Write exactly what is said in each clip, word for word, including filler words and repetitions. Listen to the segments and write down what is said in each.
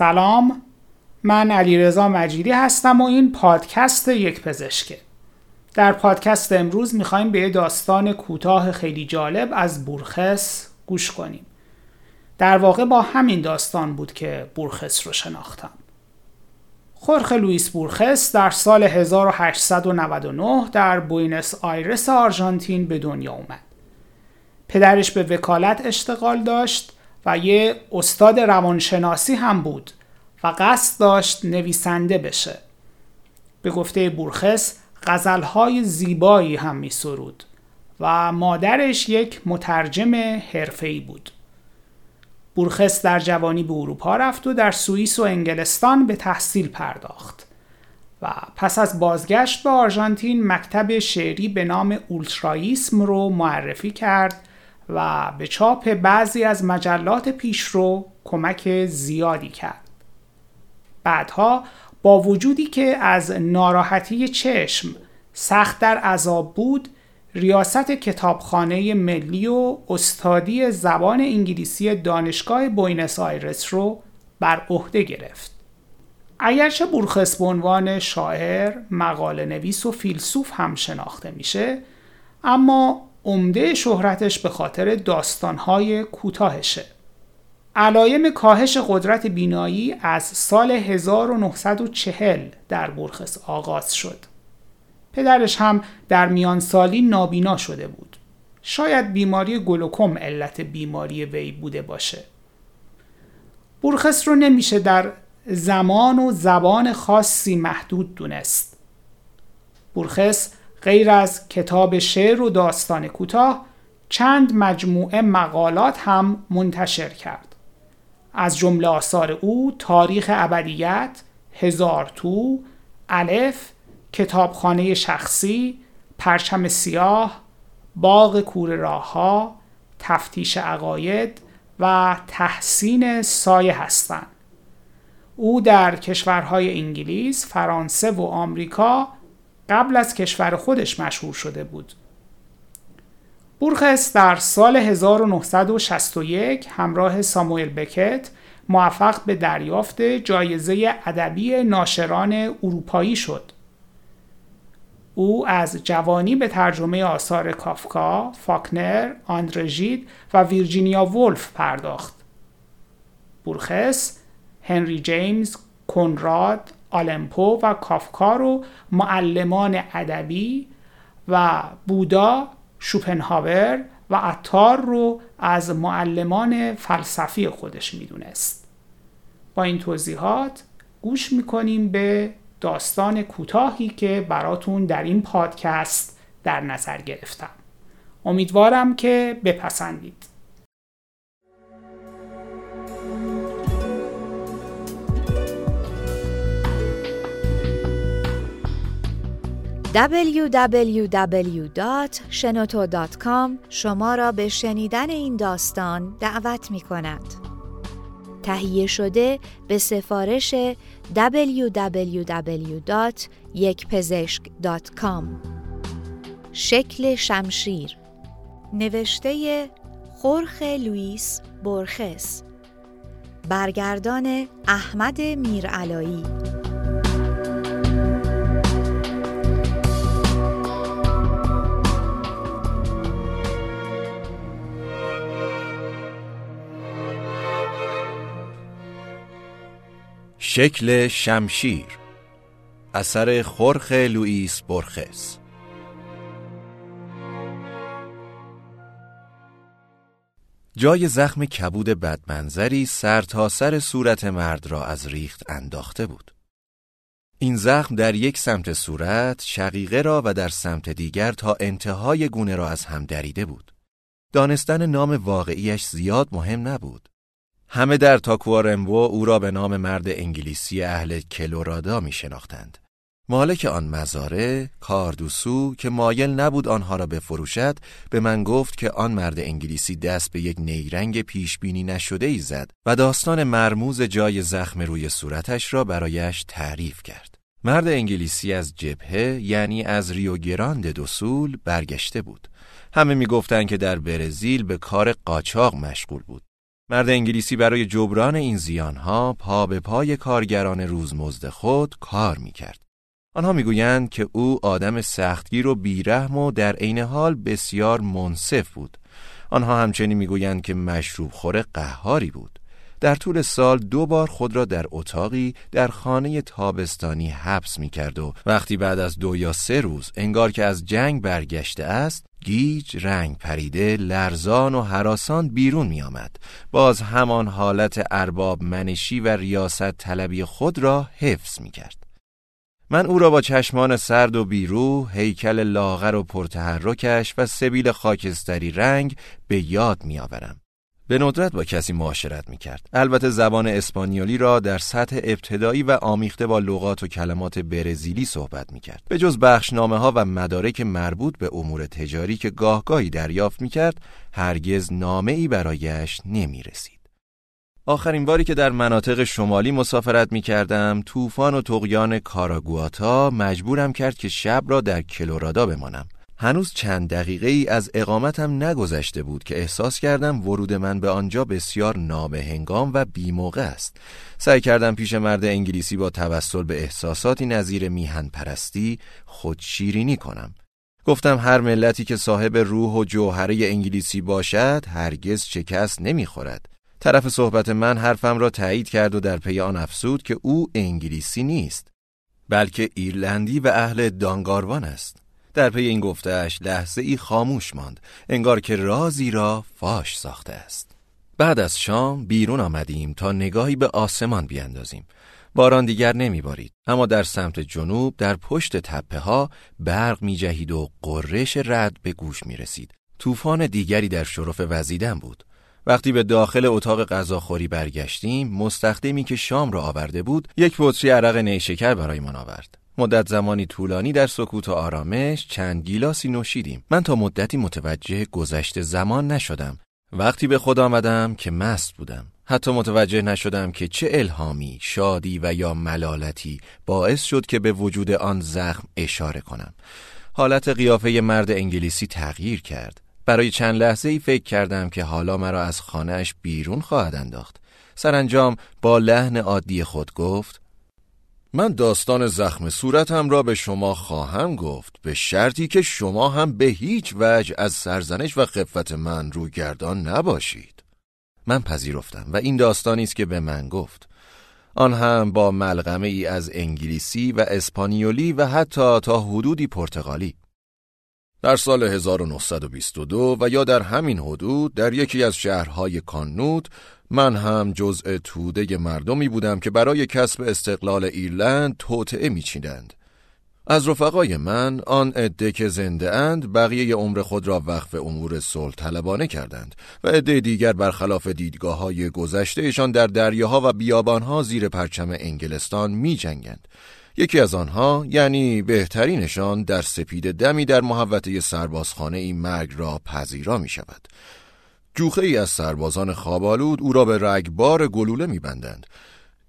سلام، من علیرضا مجیدی هستم و این پادکست یک پزشکه. در پادکست امروز میخوایم به داستان کوتاه خیلی جالب از بورخس گوش کنیم. در واقع با همین داستان بود که بورخس رو شناختم. خورخه لوئیس بورخس در سال هزار و هشتصد و نود و نه در بوئنوس آیرس آرژانتین به دنیا اومد. پدرش به وکالت اشتغال داشت و یه استاد روانشناسی هم بود و قصد داشت نویسنده بشه. به گفته بورخس غزلهای زیبایی هم می سرود و مادرش یک مترجم حرفه‌ای بود. بورخس در جوانی به اروپا رفت و در سوئیس و انگلستان به تحصیل پرداخت و پس از بازگشت به آرژانتین مکتب شعری به نام اولترایسم رو معرفی کرد و به چاپ بعضی از مجلات پیشرو کمک زیادی کرد. بعدها با وجودی که از ناراحتی چشم سخت در عذاب بود، ریاست کتابخانه ملی و استادی زبان انگلیسی دانشگاه بوئنوس آیرس رو بر عهده گرفت. اگرچه بورخس به عنوان شاعر، مقاله نویس و فیلسوف هم شناخته میشه، اما عمده شهرتش به خاطر داستان‌های کوتاهشه. علایم کاهش قدرت بینایی از سال هزار و نهصد و چهل در بورخس آغاز شد. پدرش هم در میان سالی نابینا شده بود. شاید بیماری گلوکوم علت بیماری وی بوده باشه. بورخس رو نمیشه در زمان و زبان خاصی محدود دونست. بورخس غیر از کتاب شعر و داستان کوتاه چند مجموعه مقالات هم منتشر کرد. از جمله آثار او تاریخ ابدیت، هزار تو، الف، کتابخانه شخصی، پرچم سیاه، باغ کوره راه‌ها، تفتیش عقاید و تحسین سایه هستند. او در کشورهای انگلیس، فرانسه و آمریکا قبل از کشور خودش مشهور شده بود. بورخس در سال هزار و نهصد و شصت و یک همراه ساموئل بکت موفق به دریافت جایزه ادبی ناشران اروپایی شد. او از جوانی به ترجمه آثار کافکا، فاکنر، آندره ژید و ویرجینیا وولف پرداخت. بورخس، هنری جیمز، کنراد، آلن پو و کافکا رو معلمان ادبی و بودا، شوپنهاور و عطار رو از معلمان فلسفی خودش میدونست. با این توضیحات گوش میکنیم به داستان کوتاهی که براتون در این پادکست در نظر گرفتم. امیدوارم که بپسندید. دبلیو دبلیو دبلیو دات شنوتو دات کام شما را به شنیدن این داستان دعوت می کند. تهیه شده به سفارش دبلیو دبلیو دبلیو دات یک پزشک دات کام. شکل شمشیر، نوشته خورخه لوئیس بورخس، برگردان احمد میر علایی. شکل شمشیر، اثر خورخه لوئیس بورخس. جای زخم کبود بدمنظری سر تا سر صورت مرد را از ریخت انداخته بود. این زخم در یک سمت صورت شقیقه را و در سمت دیگر تا انتهای گونه را از هم دریده بود. دانستن نام واقعیش زیاد مهم نبود. همه در تاکوارمبو او را به نام مرد انگلیسی اهل کلورادا می شناختند. مالک آن مزاره، کاردوسو، که مایل نبود آنها را بفروشد، به من گفت که آن مرد انگلیسی دست به یک نیرنگ پیشبینی نشده‌ای زد و داستان مرموز جای زخم روی صورتش را برایش تعریف کرد. مرد انگلیسی از جبهه، یعنی از ریو گراند دو سول، برگشته بود. همه می گفتند که در برزیل به کار قاچاق مشغول بود. مرد انگلیسی برای جبران این زیانها پا به پای کارگران روزمزد خود کار می‌کرد. آنها می‌گویند که او آدم سختگیر و بیرحم و در عین حال بسیار منصف بود. آنها همچنین می‌گویند که مشروب خور قهاری بود. در طول سال دو بار خود را در اتاقی در خانه تابستانی حبس می‌کرد و وقتی بعد از دو یا سه روز انگار که از جنگ برگشته است، گیج، رنگ پریده، لرزان و هراسان بیرون می‌آمد. باز همان حالت ارباب منشی و ریاست طلبی خود را حفظ می‌کرد. من او را با چشمان سرد و بیروح، هیکل لاغر و پرتحرکش و سبیل خاکستری رنگ به یاد می‌آورم. به ندرت با کسی معاشرت می‌کرد. البته زبان اسپانیولی را در سطح ابتدایی و آمیخته با لغات و کلمات برزیلی صحبت می‌کرد. به جز بخشنامه‌ها و مدارک مربوط به امور تجاری که گاهگاهی دریافت می‌کرد، هرگز نامه‌ای برایش نمی‌رسید. آخرین باری که در مناطق شمالی مسافرت می‌کردم، طوفان و طغیان کاراگواتا مجبورم کرد که شب را در کلرادو بمانم. هنوز چند دقیقه ای از اقامتم نگذشته بود که احساس کردم ورود من به آنجا بسیار نابهنگام و بی‌موقع است. سعی کردم پیش مرد انگلیسی با توسل به احساساتی نظیر میهن پرستی خودشیرینی کنم. گفتم هر ملتی که صاحب روح و جوهره انگلیسی باشد هرگز شکست نمیخورد. طرف صحبت من حرفم را تایید کرد و در پی آن افسود که او انگلیسی نیست، بلکه ایرلندی و اهل دانگاروان است. در پی این گفتهش لحظه ای خاموش ماند، انگار که رازی را فاش ساخته است. بعد از شام بیرون آمدیم تا نگاهی به آسمان بیاندازیم. باران دیگر نمی بارید، اما در سمت جنوب در پشت تپه ها برق می جهید و قررش رعد به گوش می رسید. طوفان دیگری در شرف وزیدن بود. وقتی به داخل اتاق غذاخوری برگشتیم، مستخدمی که شام را آورده بود یک بطری عرق نیشکر برایمان آورد. مدت زمانی طولانی در سکوت و آرامش چند گیلاسی نوشیدیم. من تا مدتی متوجه گذشت زمان نشدم. وقتی به خود آمدم که مست بودم، حتی متوجه نشدم که چه الهامی، شادی و یا ملالتی باعث شد که به وجود آن زخم اشاره کنم. حالت قیافه مرد انگلیسی تغییر کرد. برای چند لحظه ای فکر کردم که حالا مرا از خانهش بیرون خواهد انداخت. سرانجام با لحن عادی خود گفت: من داستان زخم صورتم را به شما خواهم گفت، به شرطی که شما هم به هیچ وجه از سرزنش و خفت من رو گردان نباشید. من پذیرفتم و این داستانی است که به من گفت، آن هم با ملغمه ای از انگلیسی و اسپانیولی و حتی تا حدودی پرتغالی. در سال هزار و نهصد و بیست و دو و یا در همین حدود در یکی از شهرهای کانوت من هم جزء توده مردمی بودم که برای کسب استقلال ایرلند توطئه می‌چیدند. از رفقای من آن عده که زنده اند بقیه عمر خود را وقف امور صلح طلبانه کردند و عده دیگر برخلاف دیدگاه‌های گذشتهشان در دریاها و بیابان‌ها زیر پرچم انگلستان می‌جنگند. یکی از آنها، یعنی بهترینشان، در سپید دمی در محوطه سربازخانه ای مرگ را پذیرا می شود. جوخه ای از سربازان خوابالود او را به رگبار گلوله می بندند.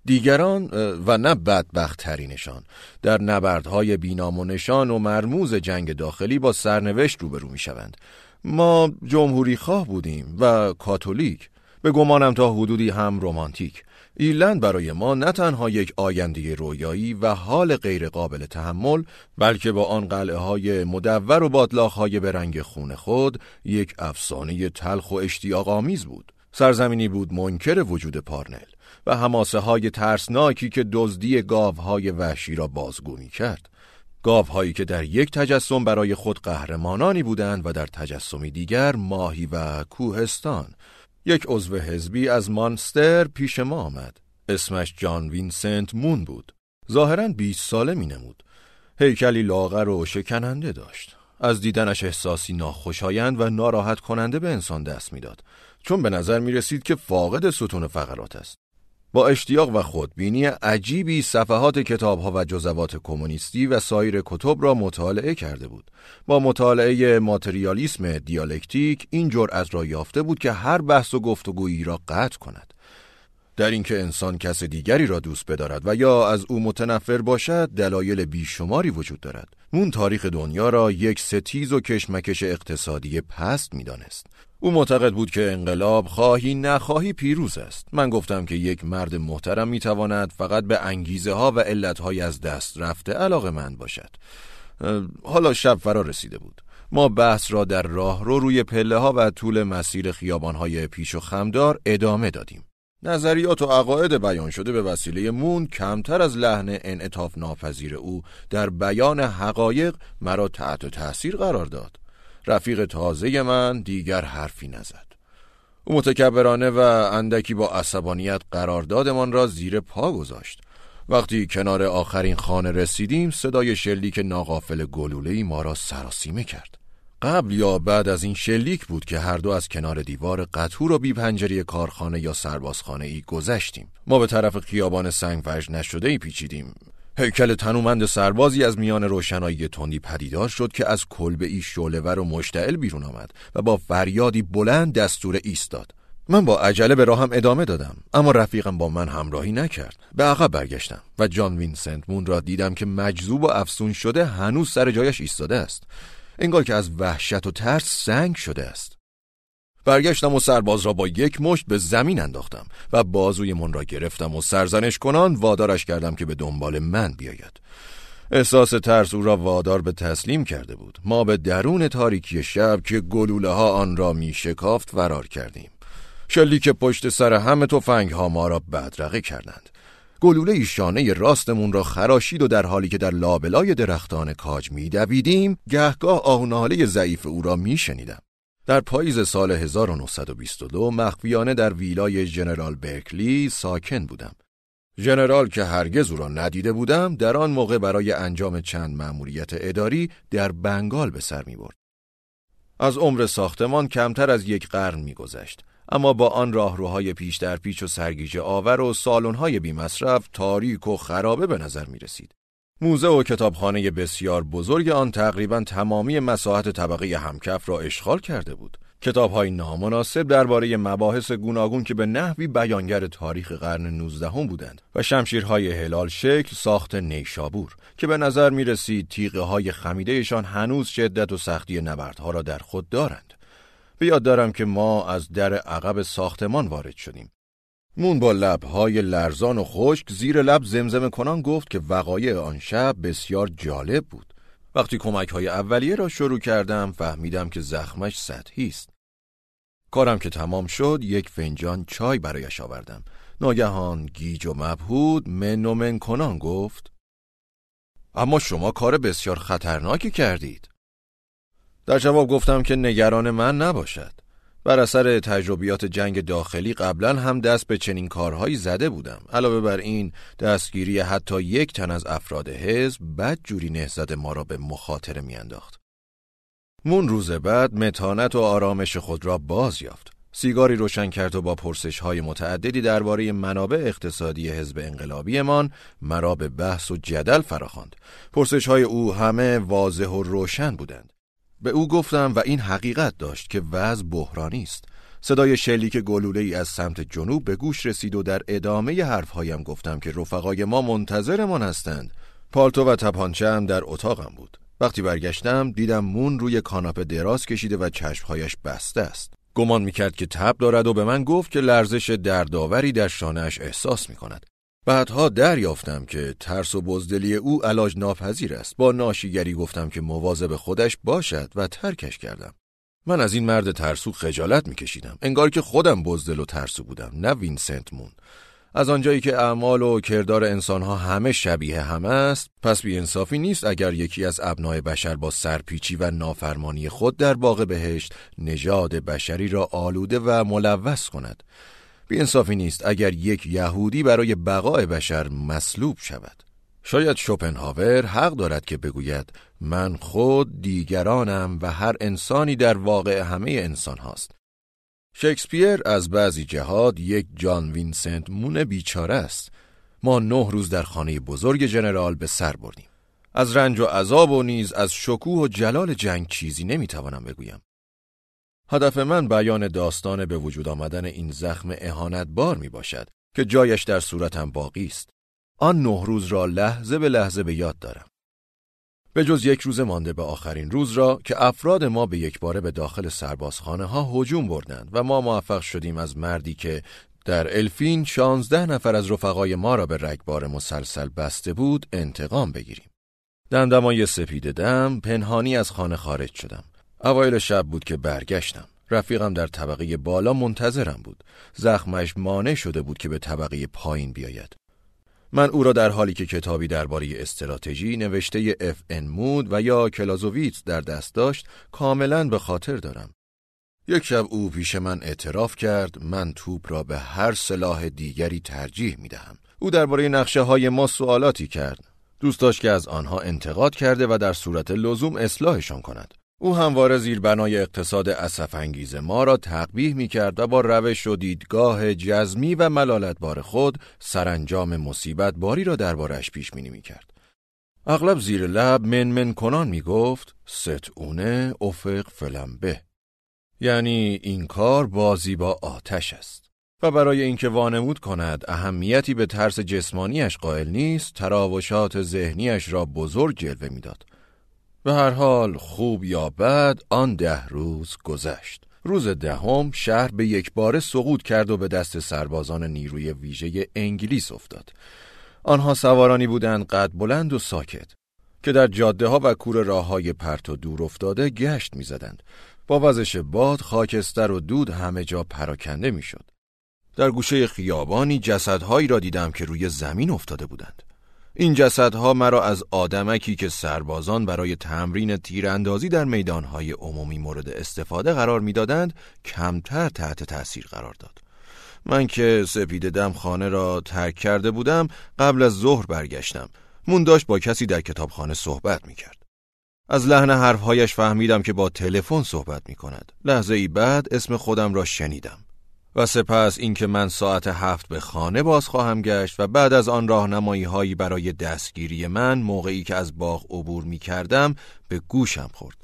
دیگران و نه بدبخت‌ترینشان در نبردهای بینام و نشان و مرموز جنگ داخلی با سرنوشت روبرو می شوند. ما جمهوری خواه بودیم و کاتولیک، به گمانم تا حدودی هم رمانتیک. ایرلند برای ما نه تنها یک آینده رویایی و حال غیر قابل تحمل، بلکه با آن قلعه های مدور و باتلاق های به رنگ خون خود یک افسانه تلخ و اشتیاق آمیز بود. سرزمینی بود منکر وجود پارنل و حماسه های ترسناکی که دزدی گاوهای وحشی را بازگو می کرد. گاوهایی که در یک تجسم برای خود قهرمانانی بودند و در تجسمی دیگر ماهی و کوهستان. یک عضو حزبی از مانستر پیش ما آمد. اسمش جان وینسنت مون بود. ظاهراً بیست ساله می نمود. هیکلی لاغر و شکننده داشت. از دیدنش احساسی ناخوشایند و ناراحت کننده به انسان دست می داد، چون به نظر می رسید که فاقد ستون فقرات است. با اشتیاق و خودبینی عجیبی صفحات کتاب‌ها و جزوات کمونیستی و سایر کتب را مطالعه کرده بود. با مطالعه ماتریالیسم دیالکتیک این جرأت را یافته بود که هر بحث و گفتگویی را قطع کند. در اینکه انسان کس دیگری را دوست بدارد و یا از او متنفر باشد دلایل بیشماری وجود دارد. مون تاریخ دنیا را یک ستیز و کشمکش اقتصادی پست می دانست. او معتقد بود که انقلاب خواهی نخواهی پیروز است. من گفتم که یک مرد محترم می تواند فقط به انگیزه ها و علت های از دست رفته علاقه‌مند باشد. حالا شب فرا رسیده بود. ما بحث را در راه رو روی پله ها و طول مسیر خیابان های پیش و خمدار ادامه دادیم. نظریات و عقاید بیان شده به وسیله مون کمتر از لحن انعطاف ناپذیر او در بیان حقایق مرا تحت تاثیر قرار داد. رفیق تازه من دیگر حرفی نزد. او متکبرانه و اندکی با عصبانیت قراردادمان را زیر پا گذاشت. وقتی کنار آخرین خانه رسیدیم صدای شلیک ناغافل گلوله‌ای ما را سراسیمه کرد. قبل یا بعد از این شلیک بود که هر دو از کنار دیوار قطور و بی پنجره کارخانه یا سربازخانه ای گذشتیم. ما به طرف خیابان سنگفرش نشده ای پیچیدیم. هیکل تنومند سربازی از میان روشنایی تندی پدیدار شد که از کلبه‌ای شعله‌ور و مشتعل بیرون آمد و با فریادی بلند دستور ایستاد. من با عجله به راهم ادامه دادم، اما رفیقم با من همراهی نکرد. به عقب برگشتم و جان وینسنت مون را دیدم که مجذوب و افسون شده هنوز سر جایش ایستاده است، انگار که از وحشت و ترس سنگ شده است. برگشتم و سرباز را با یک مشت به زمین انداختم و بازوی من را گرفتم و سرزنش کنان وادارش کردم که به دنبال من بیاید. احساس ترس او را وادار به تسلیم کرده بود. ما به درون تاریکی شب که گلوله ها آن را می شکافت فرار کردیم. شلیک پشت سر همه تفنگ ها ما را بدرقه کردند. گلوله شانه راستمون را خراشید و در حالی که در لابلای درختان کاج می دویدیم گهگاه آهناله ضعیف او را می شنیدم. در پاییز سال هزار و نهصد و بیست و دو مخفیانه در ویلای جنرال برکلی ساکن بودم. جنرال که هرگز او را ندیده بودم در آن موقع برای انجام چند مأموریت اداری در بنگال به سر می برد. از عمر ساختمان کمتر از یک قرن می گذشت، اما با آن راهروهای پیچ در پیچ و سرگیجه آور و سالن‌های بی‌مصرف تاریک و خرابه به نظر می‌رسید. موزه و کتابخانه بسیار بزرگ آن تقریباً تمامی مساحت طبقه همکف را اشغال کرده بود. کتاب‌های نامناسب درباره مباحث گوناگون که به نحوی بیانگر تاریخ قرن نوزدهم بودند و شمشیرهای هلال شکل ساخت نیشابور که به نظر می‌رسید تیغه‌های خمیده‌شان هنوز شدت و سختی نبردها را در خود دارند. بیاد دارم که ما از در عقب ساختمان وارد شدیم. مون با لبهای لرزان و خشک زیر لب زمزمه کنان گفت که وقایع آن شب بسیار جالب بود. وقتی کمک‌های اولیه را شروع کردم فهمیدم که زخمش سطحی است. کارم که تمام شد یک فنجان چای برایش آوردم. ناگهان گیج و مبهود من و من کنان گفت: اما شما کار بسیار خطرناکی کردید. در جواب گفتم که نگران من نباشد. بر اثر تجربیات جنگ داخلی قبلا هم دست به چنین کارهایی زده بودم. علاوه بر این دستگیری حتی یک تن از افراد حزب بدجوری نهضت ما را به مخاطره میانداخت. مون روز بعد متانت و آرامش خود را باز یافت. سیگاری روشن کرد و با پرسش‌های متعددی درباره منابع اقتصادی حزب انقلابیمان مرا به بحث و جدل فراخواند. پرسش‌های او همه واضح و روشن بودند. به او گفتم و این حقیقت داشت که وضع بحرانی است. صدای شلیک گلوله‌ای از سمت جنوب به گوش رسید و در ادامه حرفهایم گفتم که رفقای ما منتظرمان هستند. پالتو و تپانچه‌ام در اتاقم بود. وقتی برگشتم دیدم مون روی کاناپه دراز کشیده و چشمهایش بسته است. گمان میکرد که تب دارد و به من گفت که لرزش دردآوری در شانه‌اش احساس میکند. بعدها دریافتم که ترس و بزدلی او علاج ناپذیر است. با ناشیگری گفتم که مواظب خودش باشد و ترکش کردم. من از این مرد ترسو خجالت میکشیدم، انگار که خودم بزدل و ترسو بودم نه وینسنت مون. از آنجایی که اعمال و کردار انسانها همه شبیه هم است، پس بی انصافی نیست اگر یکی از ابنای بشر با سرپیچی و نافرمانی خود در باغ بهشت نژاد بشری را آلوده و ملوث کند. بی انصافی نیست اگر یک یهودی برای بقای بشر مصلوب شود. شاید شوپنهاور حق دارد که بگوید من خود دیگرانم و هر انسانی در واقع همه انسان هاست. شکسپیر از بعضی جهات یک جان وینسنت مون بیچاره است. ما نه روز در خانه بزرگ جنرال به سر بردیم. از رنج و عذاب و نیز از شکوه و جلال جنگ چیزی نمیتوانم بگویم. هدف من بیان داستان به وجود آمدن این زخم اهانت بار می باشد که جایش در صورتم باقی است. آن نه روز را لحظه به لحظه به یاد دارم. به جز یک روز مانده به آخرین روز را که افراد ما به یک باره به داخل سربازخانه ها هجوم بردند و ما موفق شدیم از مردی که در الفین شانزده نفر از رفقای ما را به رگبار مسلسل بسته بود انتقام بگیریم. دمدمای سپید دم پنهانی از خانه خارج شدم. اوایل شب بود که برگشتم. رفیقم در طبقه بالا منتظرم بود. زخمش مانع شده بود که به طبقه پایین بیاید. من او را در حالی که کتابی درباره استراتژی نوشته اف ان مود و یا کلازوویتس در دست داشت کاملا به خاطر دارم. یک شب او پیش من اعتراف کرد من توپ را به هر سلاح دیگری ترجیح می دهم. او درباره نقشه های ما سوالاتی کرد. دوست داشت که از آنها انتقاد کرده و در صورت لزوم اصلاحشان کند. او همواره زیربنای اقتصاد اسف‌انگیز ما را تقبیح می کرد و با روش و دیدگاه جزمی و ملالتبار خود سرانجام مصیبت باری را دربارش پیش بینی می کرد. اغلب زیر لب منمن کنان می گفت ستونه افق فلمبه، یعنی این کار بازی با آتش است. و برای اینکه وانمود کند اهمیتی به ترس جسمانیش قائل نیست، تراوشات ذهنیش را بزرگ جلوه می داد. به هر حال خوب یا بد آن ده روز گذشت. روز دهم شهر به یک باره سقوط کرد و به دست سربازان نیروی ویژه انگلیس افتاد. آنها سوارانی بودند قد بلند و ساکت که در جاده ها و کوره راه های پرت و دور افتاده گشت می زدند. با وزش باد خاکستر و دود همه جا پراکنده می شد. در گوشه خیابانی جسدهایی را دیدم که روی زمین افتاده بودند. این جسدها مرا از آدمکی که سربازان برای تمرین تیراندازی در میدانهای عمومی مورد استفاده قرار میدادند کمتر تحت تأثیر قرار داد. من که سپید دم خانه را ترک کرده بودم قبل از ظهر برگشتم. مون داشت با کسی در کتابخانه صحبت میکرد. از لحن حرفهایش فهمیدم که با تلفن صحبت میکند. لحظه ای بعد اسم خودم را شنیدم و سپس اینکه من ساعت هفت به خانه باز خواهم گشت و بعد از آن راهنمایی هایی برای دستگیری من موقعی که از باغ عبور می کردم به گوشم خورد.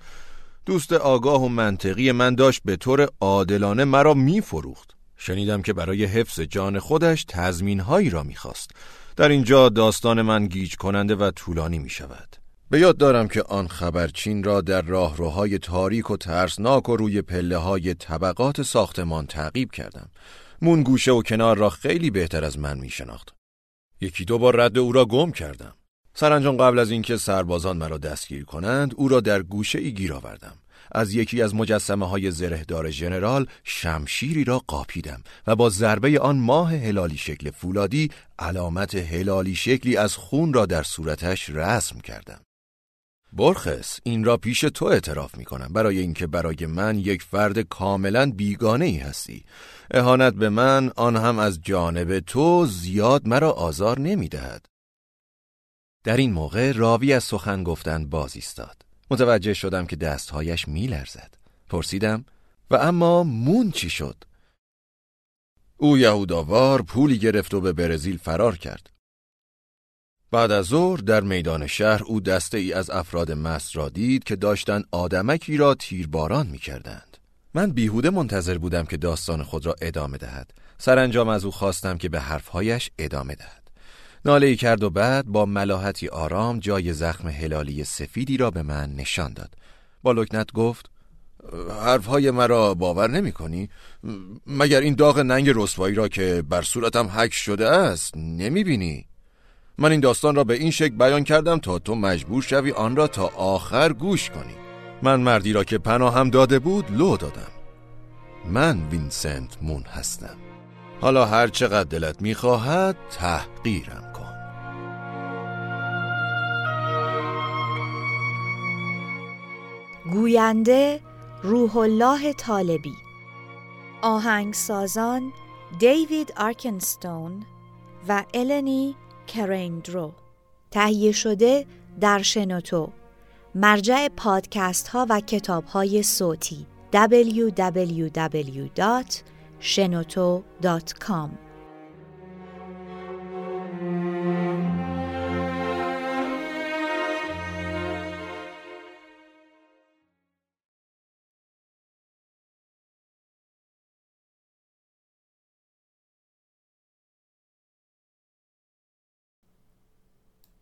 دوست آگاه و منطقی من داشت به طور عادلانه مرا می فروخت. شنیدم که برای حفظ جان خودش تضمین هایی را می خواست. در اینجا داستان من گیج کننده و طولانی می شود. به یاد دارم که آن خبرچین را در راهروهای تاریک و ترسناک و روی پله‌های طبقات ساختمان تعقیب کردم. مون گوشه و کنار را خیلی بهتر از من می‌شناخت. یکی دو بار رد او را گم کردم. سرانجام قبل از اینکه سربازان مرا دستگیر کنند، او را در گوشه‌ای گیر آوردم. از یکی از مجسمه‌های زرهدار ژنرال شمشیری را قاپیدم و با ضربه آن ماه هلالی شکل فولادی علامت هلالی شکلی از خون را در صورتش رسم کردم. بورخس، این را پیش تو اعتراف می کنم برای اینکه برای من یک فرد کاملا بیگانه ای هستی. اهانت به من، آن هم از جانب تو، زیاد مرا آزار نمی دهد. در این موقع راوی از سخن گفتن باز ایستاد. متوجه شدم که دستهایش می لرزد. پرسیدم و اما مون چی شد؟ او یهوداوار پولی گرفت و به برزیل فرار کرد. بعد از ظهر در میدان شهر او دسته ای از افراد مست را دید که داشتن آدمکی را تیرباران می کردند. من بیهوده منتظر بودم که داستان خود را ادامه دهد. سرانجام از او خواستم که به حرفهایش ادامه دهد. ناله‌ای کرد و بعد با ملاحتی آرام جای زخم هلالی سفیدی را به من نشان داد. با لکنت گفت حرفهای مرا باور نمی کنی؟ مگر این داغ ننگ رسوایی را که بر صورتم حک شده است نمی بینی؟ من این داستان را به این شکل بیان کردم تا تو مجبور شوی آن را تا آخر گوش کنی. من مردی را که پناهم داده بود لو دادم. من وینسنت مون هستم. حالا هر چقدر دلت میخواهد تحقیرم کن. گوینده روح الله طالبی، آهنگسازان دیوید آرکنستون و النی کرین درو، تهیه شده در شنوتو، مرجع پادکست ها و کتاب های صوتی دبلیو دبلیو دبلیو دات شنوتو دات کام.